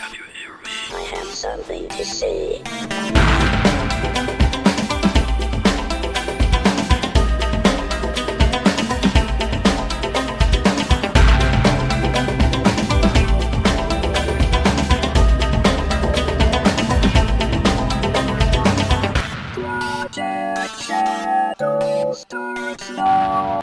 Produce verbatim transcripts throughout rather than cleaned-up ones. Can you hear me? I have something to say.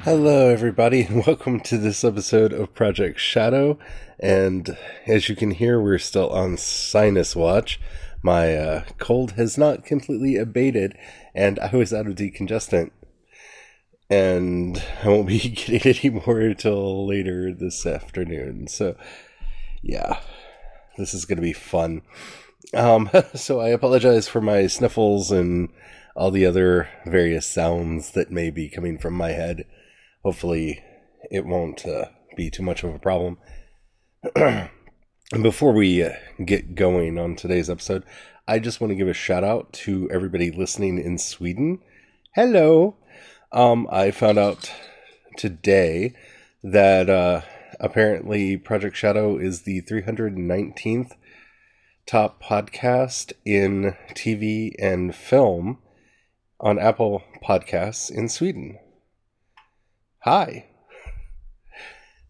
Hello everybody and welcome to this episode of Project Shadow, and as you can hear we're still on sinus watch. My uh, cold has not completely abated and I was out of decongestant, and I won't be getting any more until later this afternoon, so yeah, this is going to be fun. Um, so I apologize for my sniffles and all the other various sounds that may be coming from my head. Hopefully it won't uh, be too much of a problem. And before we uh, get going on today's episode, I just want to give a shout out to everybody listening in Sweden. Hello! Um, I found out today that uh, apparently Project Shadow is the three hundred nineteenth top podcast in T V and film on Apple Podcasts in Sweden. Hi.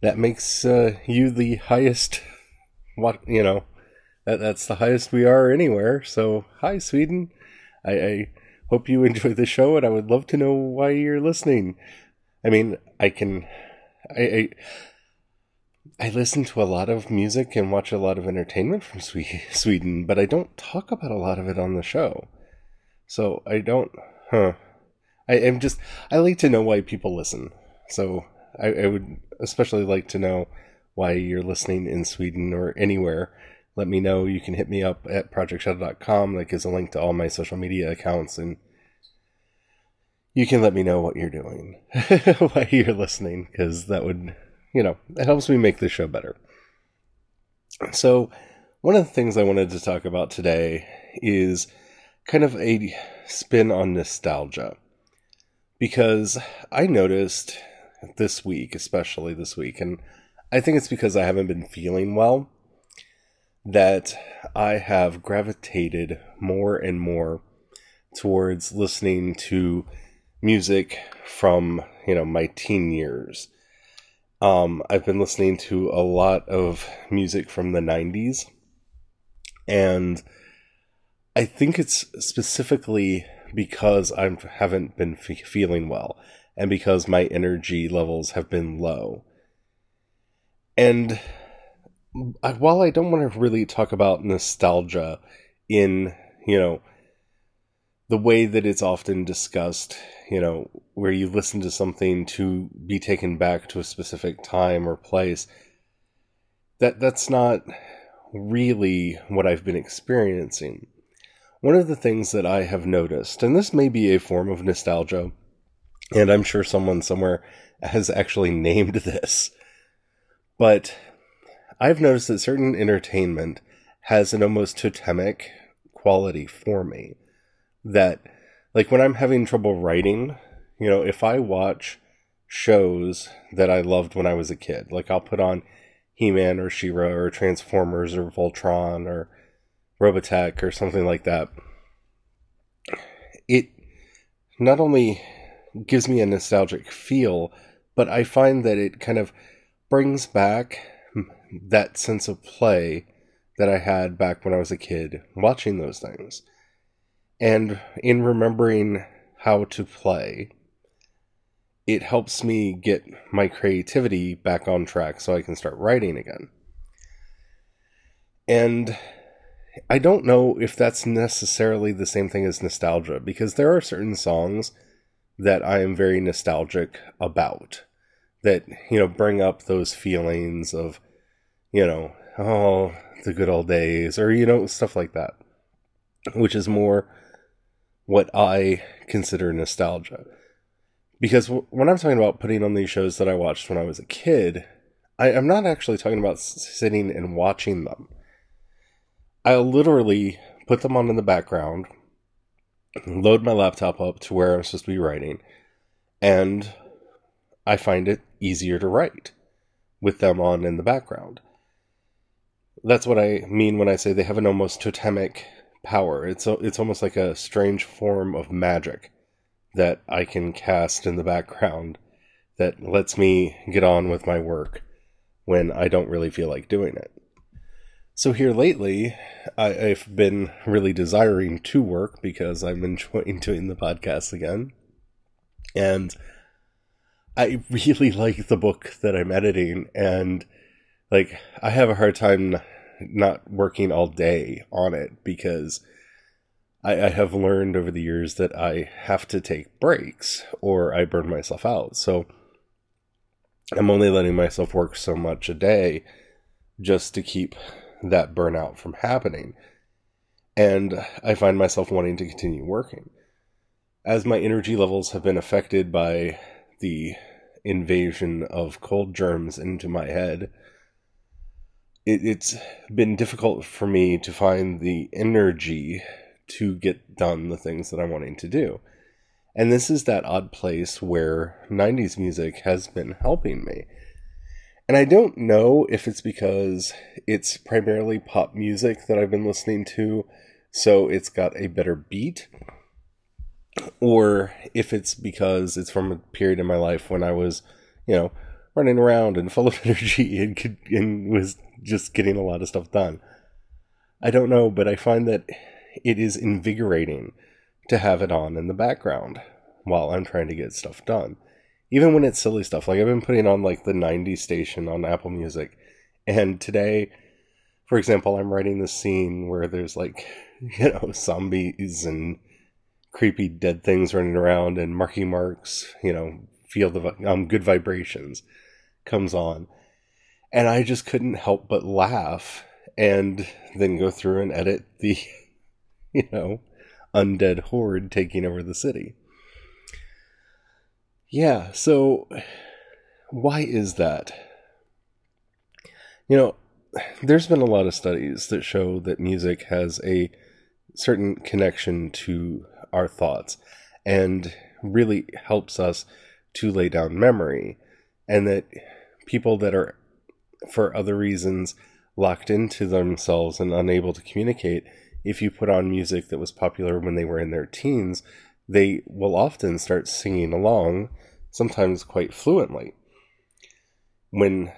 That makes uh, you the highest, what you know, that, that's the highest we are anywhere. So, hi, Sweden. I, I hope you enjoy the show, and I would love to know why you're listening. I mean, I can, I, I, I listen to a lot of music and watch a lot of entertainment from Sweden, but I don't talk about a lot of it on the show. So, I don't, huh. I am just, I like to know why people listen. So I, I would especially like to know why you're listening in Sweden or anywhere. Let me know. You can hit me up at Project Shadow dot com. That gives a link to all my social media accounts. And you can let me know what you're doing, why you're listening, because that would, you know, it helps me make the show better. So one of the things I wanted to talk about today is kind of a spin on nostalgia. Because I noticed this week, especially this week, and I think it's because I haven't been feeling well, that I have gravitated more and more towards listening to music from, you know, my teen years. Um, I've been listening to a lot of music from the nineties, and I think it's specifically because I haven't been f- feeling well, and because my energy levels have been low. And I, while I don't want to really talk about nostalgia in, you know, the way that it's often discussed, you know, where you listen to something to be taken back to a specific time or place, that that's not really what I've been experiencing. One of the things that I have noticed, and this may be a form of nostalgia, and I'm sure someone somewhere has actually named this, but I've noticed that certain entertainment has an almost totemic quality for me. That, like when I'm having trouble writing, you know, if I watch shows that I loved when I was a kid, like I'll put on He-Man or She-Ra or Transformers or Voltron or Robotech or something like that, it not only gives me a nostalgic feel, but I find that it kind of brings back that sense of play that I had back when I was a kid watching those things. And in remembering how to play, it helps me get my creativity back on track so I can start writing again. And I don't know if that's necessarily the same thing as nostalgia, because there are certain songs that I am very nostalgic about that, you know, bring up those feelings of, you know, oh, the good old days, or, you know, stuff like that, which is more what I consider nostalgia. Because when I'm talking about putting on these shows that I watched when I was a kid, I, I'm not actually talking about sitting and watching them. I'll literally put them on in the background, load my laptop up to where I'm supposed to be writing, and I find it easier to write with them on in the background. That's what I mean when I say they have an almost totemic power. It's a, it's almost like a strange form of magic that I can cast in the background that lets me get on with my work when I don't really feel like doing it. So here lately, I, I've been really desiring to work because I'm enjoying doing the podcast again. And I really like the book that I'm editing, and like I have a hard time not working all day on it because I, I have learned over the years that I have to take breaks or I burn myself out. So I'm only letting myself work so much a day just to keep that burnout from happening. And I find myself wanting to continue working. As my energy levels have been affected by the invasion of cold germs into my head, it, it's been difficult for me to find the energy to get done the things that I'm wanting to do. And this is that odd place where nineties music has been helping me. And I don't know if it's because it's primarily pop music that I've been listening to, so it's got a better beat, or if it's because it's from a period in my life when I was, you know, running around and full of energy and, could, and was just getting a lot of stuff done. I don't know, but I find that it is invigorating to have it on in the background while I'm trying to get stuff done. Even when it's silly stuff, like I've been putting on like the nineties station on Apple Music, and today, for example, I'm writing this scene where there's like, you know, zombies and creepy dead things running around, and Marky Mark's, you know, Feel the um, Good Vibrations comes on, and I just couldn't help but laugh, and then go through and edit the, you know, undead horde taking over the city. Yeah, so why is that? You know, there's been a lot of studies that show that music has a certain connection to our thoughts and really helps us to lay down memory, and that people that are, for other reasons, locked into themselves and unable to communicate, if you put on music that was popular when they were in their teens, they will often start singing along, sometimes quite fluently, when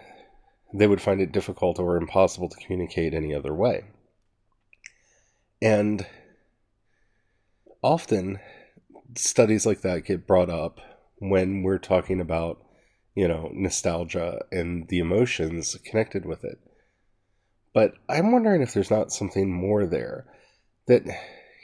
they would find it difficult or impossible to communicate any other way. And often, studies like that get brought up when we're talking about, you know, nostalgia and the emotions connected with it. But I'm wondering if there's not something more there, that,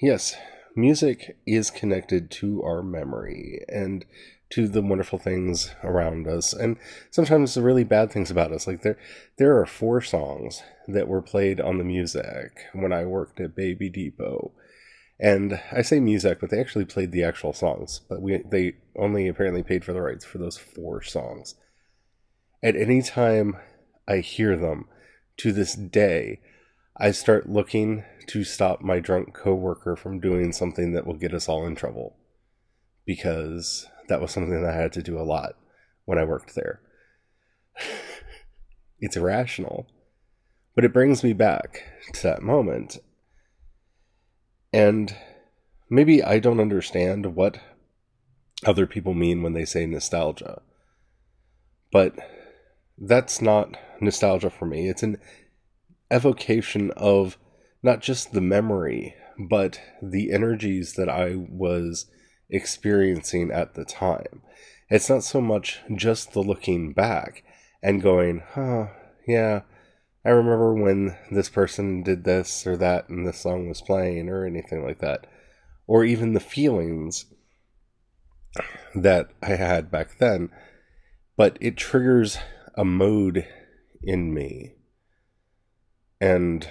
yes, music is connected to our memory and to the wonderful things around us, and sometimes the really bad things about us. Like there there are four songs that were played on the music when I worked at Baby Depot. And I say music, but they actually played the actual songs, but we they only apparently paid for the rights for those four songs. At any time I hear them, to this day, I start looking to stop my drunk coworker from doing something that will get us all in trouble, because that was something that I had to do a lot when I worked there. It's irrational, but it brings me back to that moment. And maybe I don't understand what other people mean when they say nostalgia, but that's not nostalgia for me. It's an evocation of not just the memory, but the energies that I was experiencing at the time. It's not so much just the looking back and going, huh, yeah, I remember when this person did this or that and this song was playing or anything like that. Or even the feelings that I had back then. But it triggers a mode in me. And,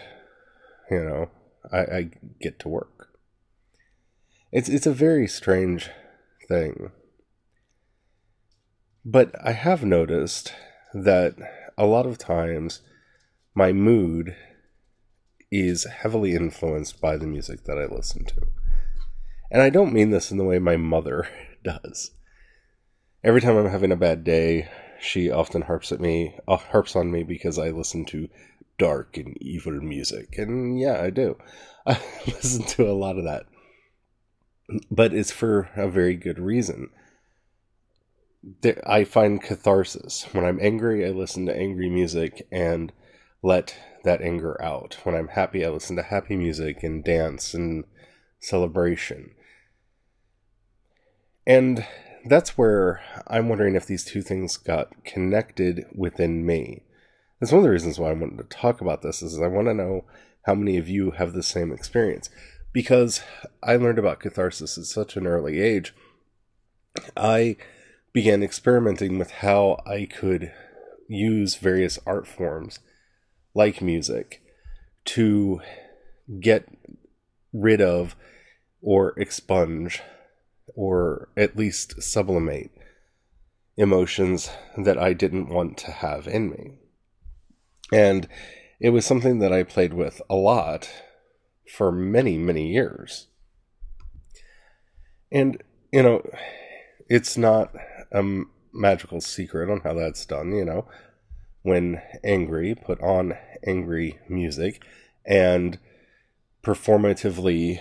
you know, I, I get to work. It's it's a very strange thing. But I have noticed that a lot of times my mood is heavily influenced by the music that I listen to. And I don't mean this in the way my mother does. Every time I'm having a bad day, she often harps at me, uh, harps on me because I listen to dark and evil music. And yeah, I do. I listen to a lot of that. But it's for a very good reason. There, I find catharsis. When I'm angry, I listen to angry music and let that anger out. When I'm happy, I listen to happy music and dance and celebration. And that's where I'm wondering if these two things got connected within me. That's one of the reasons why I wanted to talk about this, is I want to know how many of you have the same experience. Because I learned about catharsis at such an early age, I began experimenting with how I could use various art forms, like music, to get rid of or expunge, or at least sublimate, emotions that I didn't want to have in me. And it was something that I played with a lot for many, many years. And, you know, it's not a magical secret on how that's done, you know. When angry, put on angry music and performatively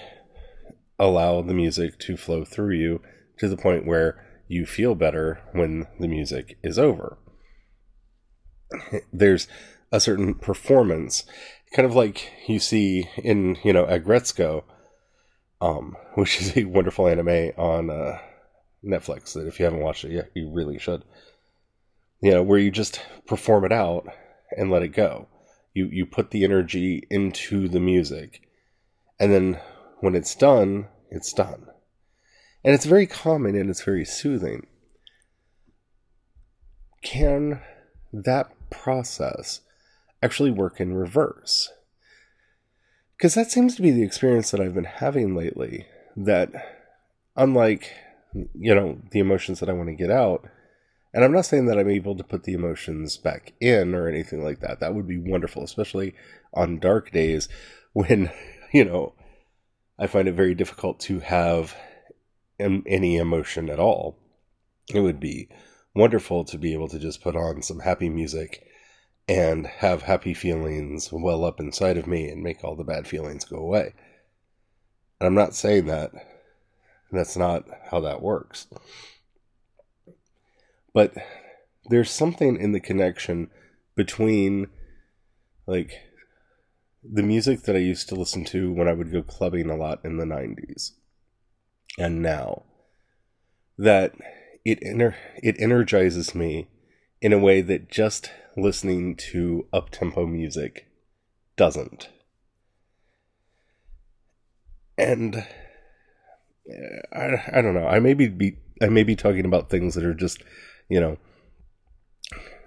allow the music to flow through you to the point where you feel better when the music is over. There's a certain performance, kind of like you see in, you know, Aggretsuko, um, which is a wonderful anime on uh, Netflix that if you haven't watched it yet, you really should. You know, where you just perform it out and let it go. You you put the energy into the music, and then when it's done, it's done. And it's very calming and it's very soothing. Can that process actually work in reverse? Because that seems to be the experience that I've been having lately. That unlike, you know, the emotions that I want to get out, and I'm not saying that I'm able to put the emotions back in or anything like that. That would be wonderful, especially on dark days when, you know, I find it very difficult to have any emotion at all. It would be wonderful to be able to just put on some happy music and have happy feelings well up inside of me and make all the bad feelings go away. And I'm not saying that. That's not how that works. But there's something in the connection between, like, the music that I used to listen to when I would go clubbing a lot in the nineties and now, that it ener- it energizes me in a way that just listening to up-tempo music doesn't. And I, I don't know, I may be I may be talking about things that are just, you know,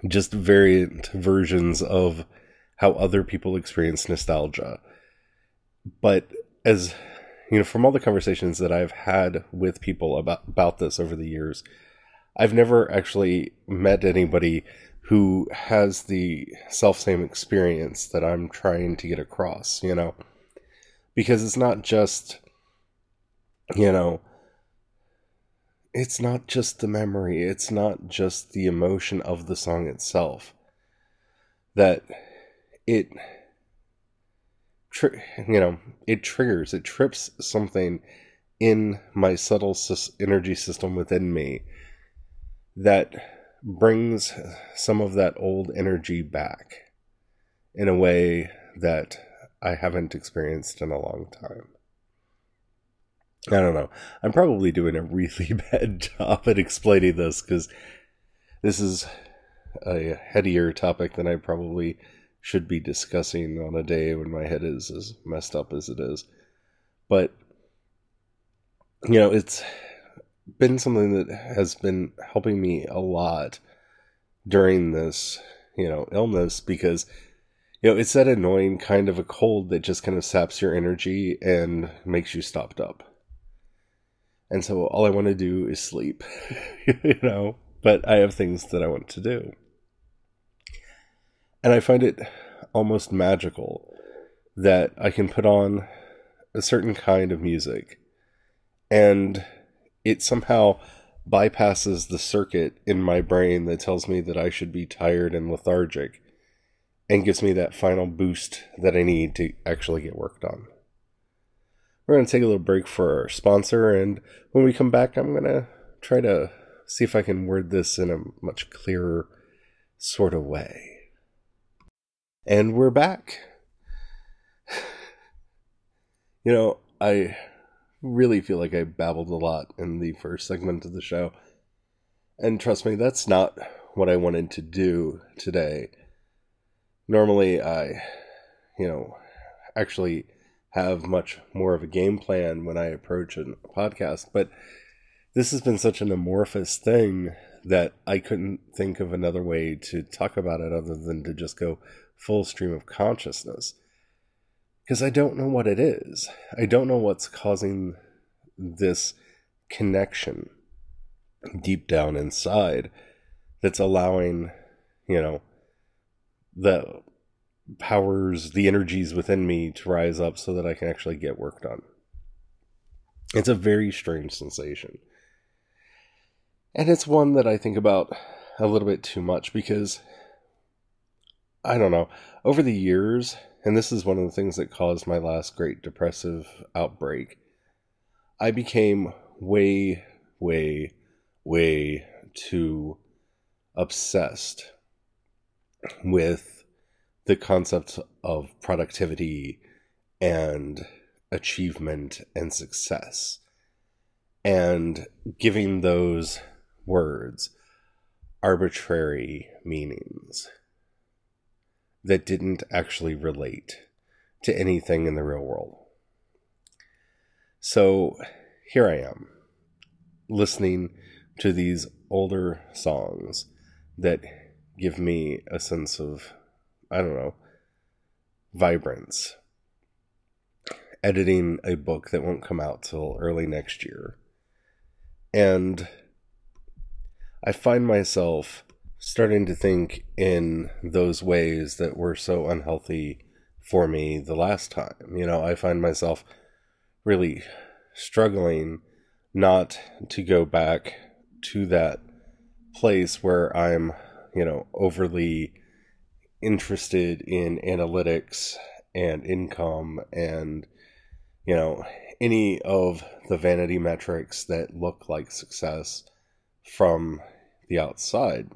just variant versions of how other people experience nostalgia. But as, you know, from all the conversations that I've had with people about, about this over the years, I've never actually met anybody who has the self-same experience that I'm trying to get across, you know? Because it's not just, you know, it's not just the memory, it's not just the emotion of the song itself. That It, tri- you know, it triggers, it trips something in my subtle sy- energy system within me that brings some of that old energy back in a way that I haven't experienced in a long time. I don't know. I'm probably doing a really bad job at explaining this because this is a headier topic than I probably should be discussing on a day when my head is as messed up as it is. But, you know, it's been something that has been helping me a lot during this, you know, illness, because, you know, it's that annoying kind of a cold that just kind of saps your energy and makes you stopped up. And so all I want to do is sleep, you know, but I have things that I want to do. And I find it almost magical that I can put on a certain kind of music and it somehow bypasses the circuit in my brain that tells me that I should be tired and lethargic and gives me that final boost that I need to actually get work done. We're going to take a little break for our sponsor, and when we come back, I'm going to try to see if I can word this in a much clearer sort of way. And we're back. You know, I really feel like I babbled a lot in the first segment of the show. And trust me, that's not what I wanted to do today. Normally, I, you know, actually have much more of a game plan when I approach a podcast, but this has been such an amorphous thing that I couldn't think of another way to talk about it other than to just go full stream of consciousness. Because I don't know what it is. I don't know what's causing this connection deep down inside that's allowing, you know, the powers, the energies within me to rise up so that I can actually get work done. It's a very strange sensation. And it's one that I think about a little bit too much because, I don't know, over the years, and this is one of the things that caused my last great depressive outbreak, I became way, way, way too obsessed with the concept of productivity and achievement and success, and giving those words arbitrary meanings that didn't actually relate to anything in the real world. So here I am, listening to these older songs that give me a sense of, I don't know, vibrance. Editing a book that won't come out till early next year. And I find myself starting to think in those ways that were so unhealthy for me the last time. You know, I find myself really struggling not to go back to that place where I'm, you know, overly interested in analytics and income and, you know, any of the vanity metrics that look like success from the outside.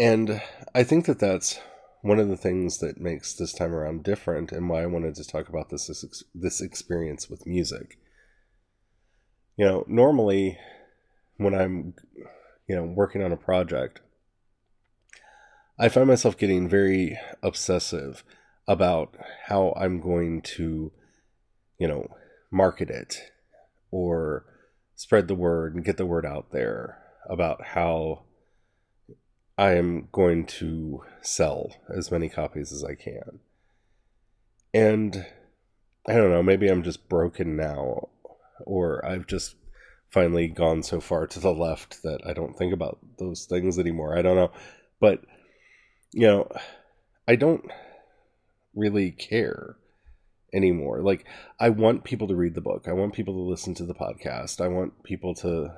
And I think that that's one of the things that makes this time around different and why I wanted to talk about this this, this experience with music. You know, normally when I'm, you know, working on a project, I find myself getting very obsessive about how I'm going to, you know, market it or spread the word and get the word out there about how I am going to sell as many copies as I can. And I don't know, maybe I'm just broken now, or I've just finally gone so far to the left that I don't think about those things anymore. I don't know. But, you know, I don't really care anymore. Like, I want people to read the book. I want people to listen to the podcast. I want people to,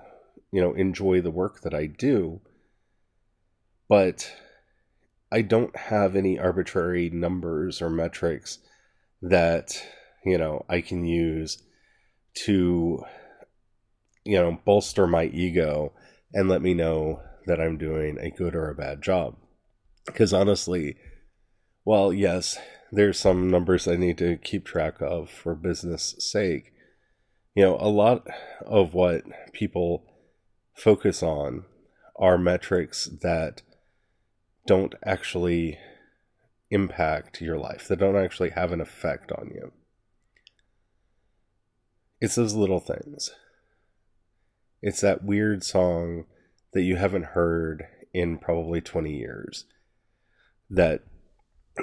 you know, enjoy the work that I do. But I don't have any arbitrary numbers or metrics that, you know, I can use to, you know, bolster my ego and let me know that I'm doing a good or a bad job. Because honestly, well, yes, there's some numbers I need to keep track of for business sake. You know, a lot of what people focus on are metrics that don't actually impact your life, that don't actually have an effect on you. It's those little things. It's that weird song that you haven't heard in probably twenty years, that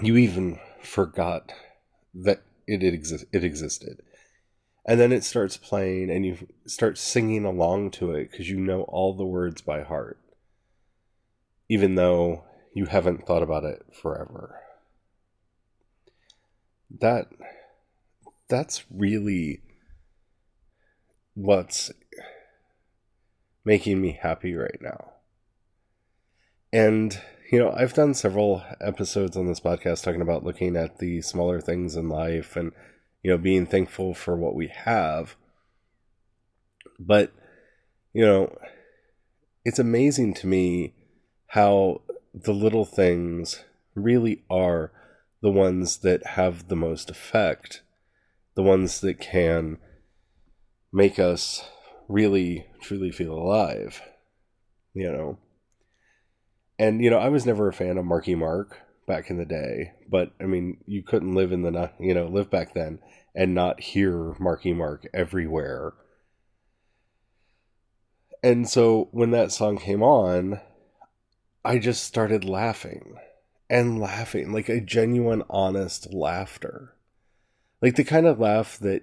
you even forgot that it exi- it existed. And then it starts playing and you start singing along to it because you know all the words by heart, even though you haven't thought about it forever. That, that's really what's making me happy right now. And, You know, I've done several episodes on this podcast talking about looking at the smaller things in life and, you know, being thankful for what we have. But, you know, it's amazing to me how the little things really are the ones that have the most effect, the ones that can make us really, truly feel alive, you know. And, you know, I was never a fan of Marky Mark back in the day, but, I mean, you couldn't live in the, you know, live back then and not hear Marky Mark everywhere. And so when that song came on, I just started laughing and laughing, like a genuine, honest laughter. Like the kind of laugh that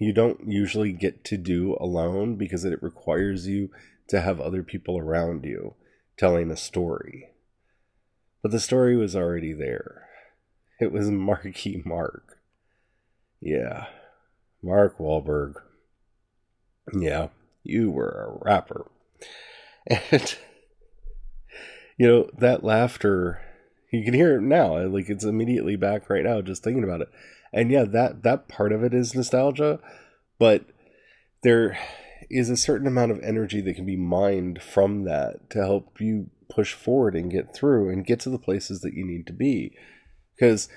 you don't usually get to do alone because it requires you to have other people around you telling a story. But the story was already there. It was Marky Mark. Yeah. Mark Wahlberg. Yeah. You were a rapper. And, you know, that laughter, you can hear it now. Like, it's immediately back right now just thinking about it. And yeah, that, that part of it is nostalgia. But there is a certain amount of energy that can be mined from that to help you push forward and get through and get to the places that you need to be. Because,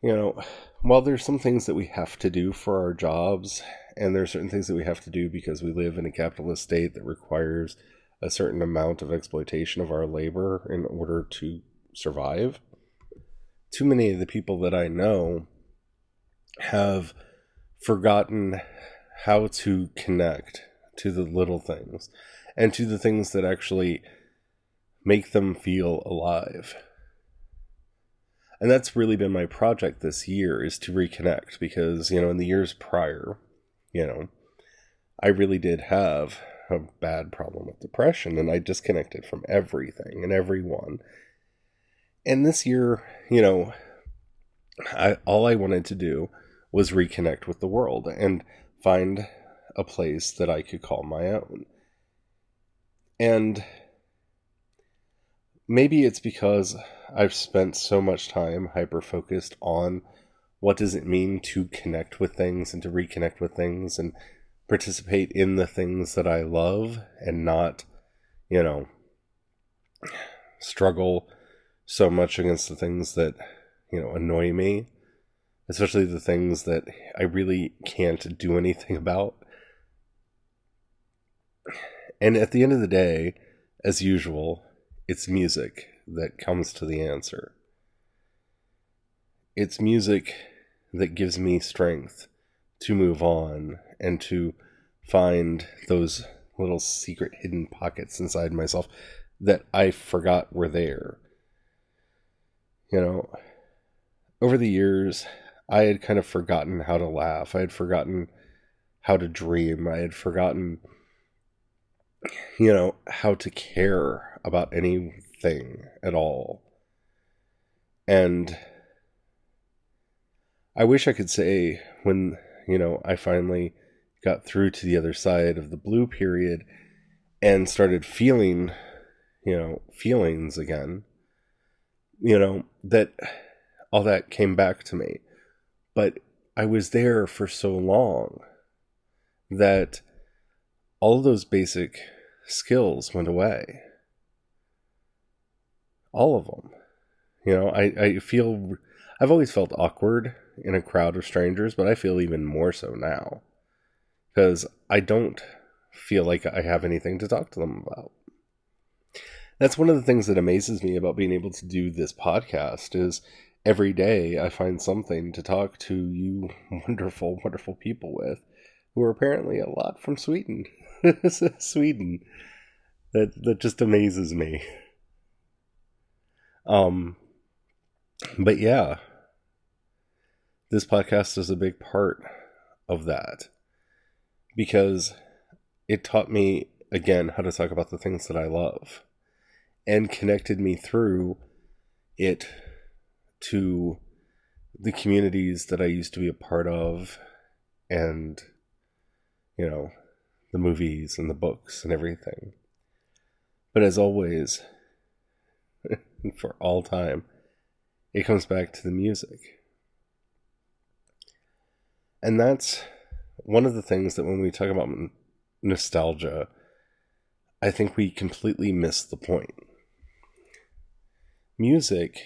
you know, while there's some things that we have to do for our jobs, and there are certain things that we have to do because we live in a capitalist state that requires a certain amount of exploitation of our labor in order to survive, too many of the people that I know have forgotten how to connect to the little things and to the things that actually make them feel alive. And that's really been my project this year, is to reconnect, because, you know, in the years prior, you know, I really did have a bad problem with depression, and I disconnected from everything and everyone. And this year, you know, I, all I wanted to do was reconnect with the world and find a place that I could call my own. And maybe it's because I've spent so much time hyper-focused on what does it mean to connect with things and to reconnect with things and participate in the things that I love and not, you know, struggle so much against the things that, you know, annoy me, especially the things that I really can't do anything about. And at the end of the day, as usual, it's music that comes to the answer. It's music that gives me strength to move on and to find those little secret hidden pockets inside myself that I forgot were there. You know, over the years, I had kind of forgotten how to laugh. I had forgotten how to dream. I had forgotten, you know, how to care about anything at all. And I wish I could say when, you know, I finally got through to the other side of the blue period and started feeling, you know, feelings again, you know, that all that came back to me. But I was there for so long that all of those basic skills went away. All of them. You know, I, I feel, I've always felt awkward in a crowd of strangers, but I feel even more so now, because I don't feel like I have anything to talk to them about. That's one of the things that amazes me about being able to do this podcast, is every day I find something to talk to you wonderful, wonderful people with, who are apparently a lot from Sweden. Sweden. That that just amazes me. Um, but yeah, this podcast is a big part of that, because it taught me again how to talk about the things that I love, and connected me through it to the communities that I used to be a part of, and, you know, the movies and the books and everything. But as always, for all time, it comes back to the music. And that's one of the things that when we talk about nostalgia, I think we completely miss the point. Music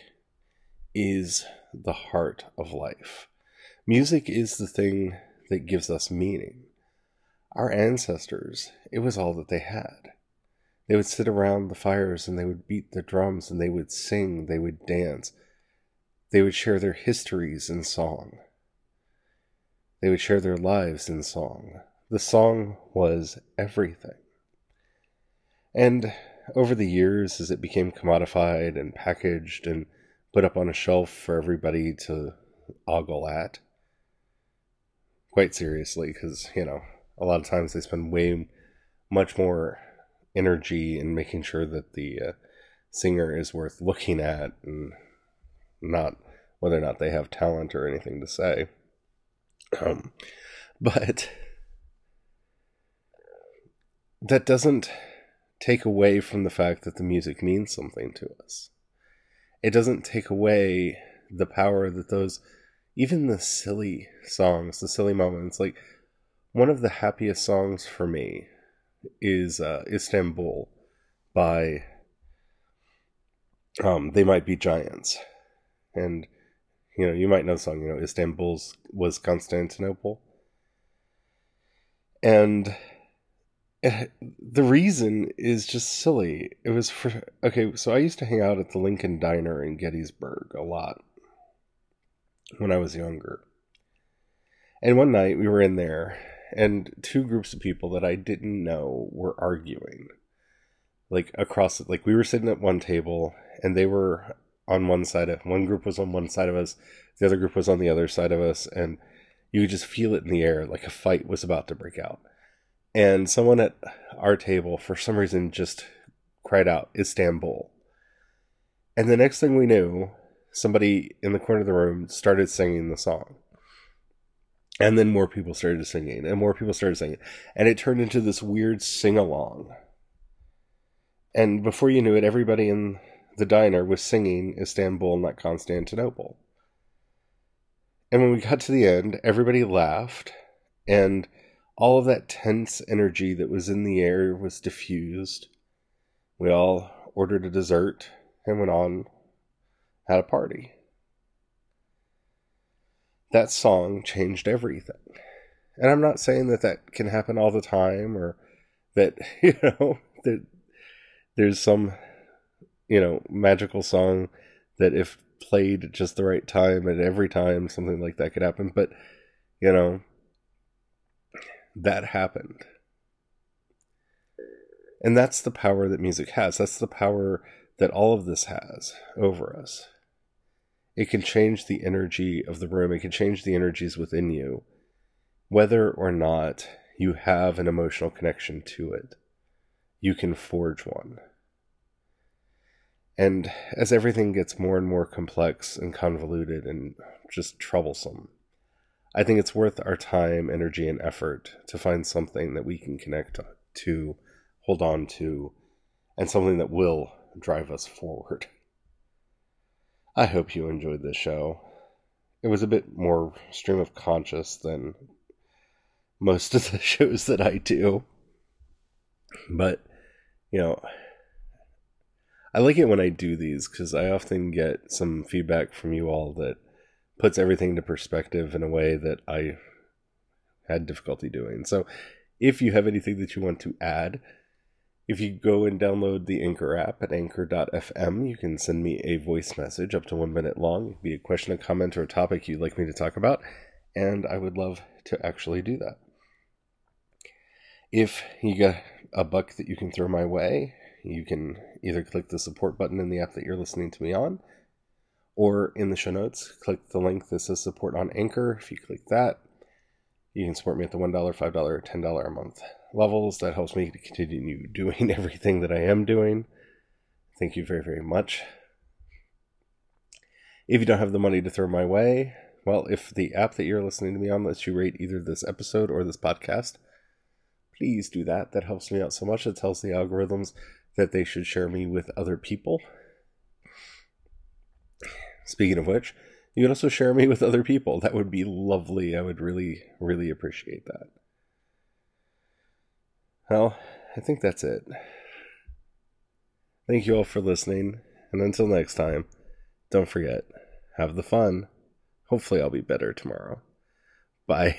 is the heart of life. Music is the thing that gives us meaning. Our ancestors, it was all that they had. They would sit around the fires and they would beat the drums and they would sing, they would dance. They would share their histories in song. They would share their lives in song. The song was everything. And over the years, as it became commodified and packaged and put up on a shelf for everybody to ogle at, quite seriously, because, you know, a lot of times they spend way much more energy in making sure that the uh, singer is worth looking at and not whether or not they have talent or anything to say. Um, but that doesn't take away from the fact that the music means something to us. It doesn't take away the power that those, even the silly songs, the silly moments, like one of the happiest songs for me is uh, Istanbul by um, They Might Be Giants. And, you know, you might know the song, you know, Istanbul was Constantinople. And it, the reason is just silly. It was for, okay, so I used to hang out at the Lincoln Diner in Gettysburg a lot when I was younger. And one night we were in there, and two groups of people that I didn't know were arguing. Like, across, like, we were sitting at one table, and they were on one side of, one group was on one side of us, the other group was on the other side of us, and you could just feel it in the air, like a fight was about to break out. And someone at our table, for some reason, just cried out, Istanbul. And the next thing we knew, somebody in the corner of the room started singing the song. And then more people started singing, and more people started singing. And it turned into this weird sing-along. And before you knew it, everybody in the diner was singing Istanbul, not Constantinople. And when we got to the end, everybody laughed, and all of that tense energy that was in the air was diffused. We all ordered a dessert and went on, had a party. That song changed everything. And I'm not saying that that can happen all the time, or that, you know, that there's some, you know, magical song that if played at just the right time and every time, something like that could happen. But, you know, that happened. And that's the power that music has. That's the power that all of this has over us. It can change the energy of the room. It can change the energies within you, whether or not you have an emotional connection to it. You can forge one. And as everything gets more and more complex and convoluted and just troublesome, I think it's worth our time, energy, and effort to find something that we can connect to, hold on to, and something that will drive us forward. I hope you enjoyed this show. It was a bit more stream of conscious than most of the shows that I do. But, you know, I like it when I do these, because I often get some feedback from you all that puts everything into perspective in a way that I had difficulty doing. So if you have anything that you want to add, if you go and download the Anchor app at anchor dot f m, you can send me a voice message up to one minute long. It could be a question, a comment, or a topic you'd like me to talk about, and I would love to actually do that. If you got a buck that you can throw my way, you can either click the support button in the app that you're listening to me on, or in the show notes, click the link that says support on Anchor. If you click that, you can support me at the one dollar, five dollars, or ten dollars a month levels. That helps me to continue doing everything that I am doing. Thank you very, very much. If you don't have the money to throw my way, well, if the app that you're listening to me on lets you rate either this episode or this podcast, please do that. That helps me out so much. It tells the algorithms that they should share me with other people. Speaking of which, you can also share me with other people. That would be lovely. I would really, really appreciate that. Well, I think that's it. Thank you all for listening, and until next time, don't forget, have the fun. Hopefully I'll be better tomorrow. Bye.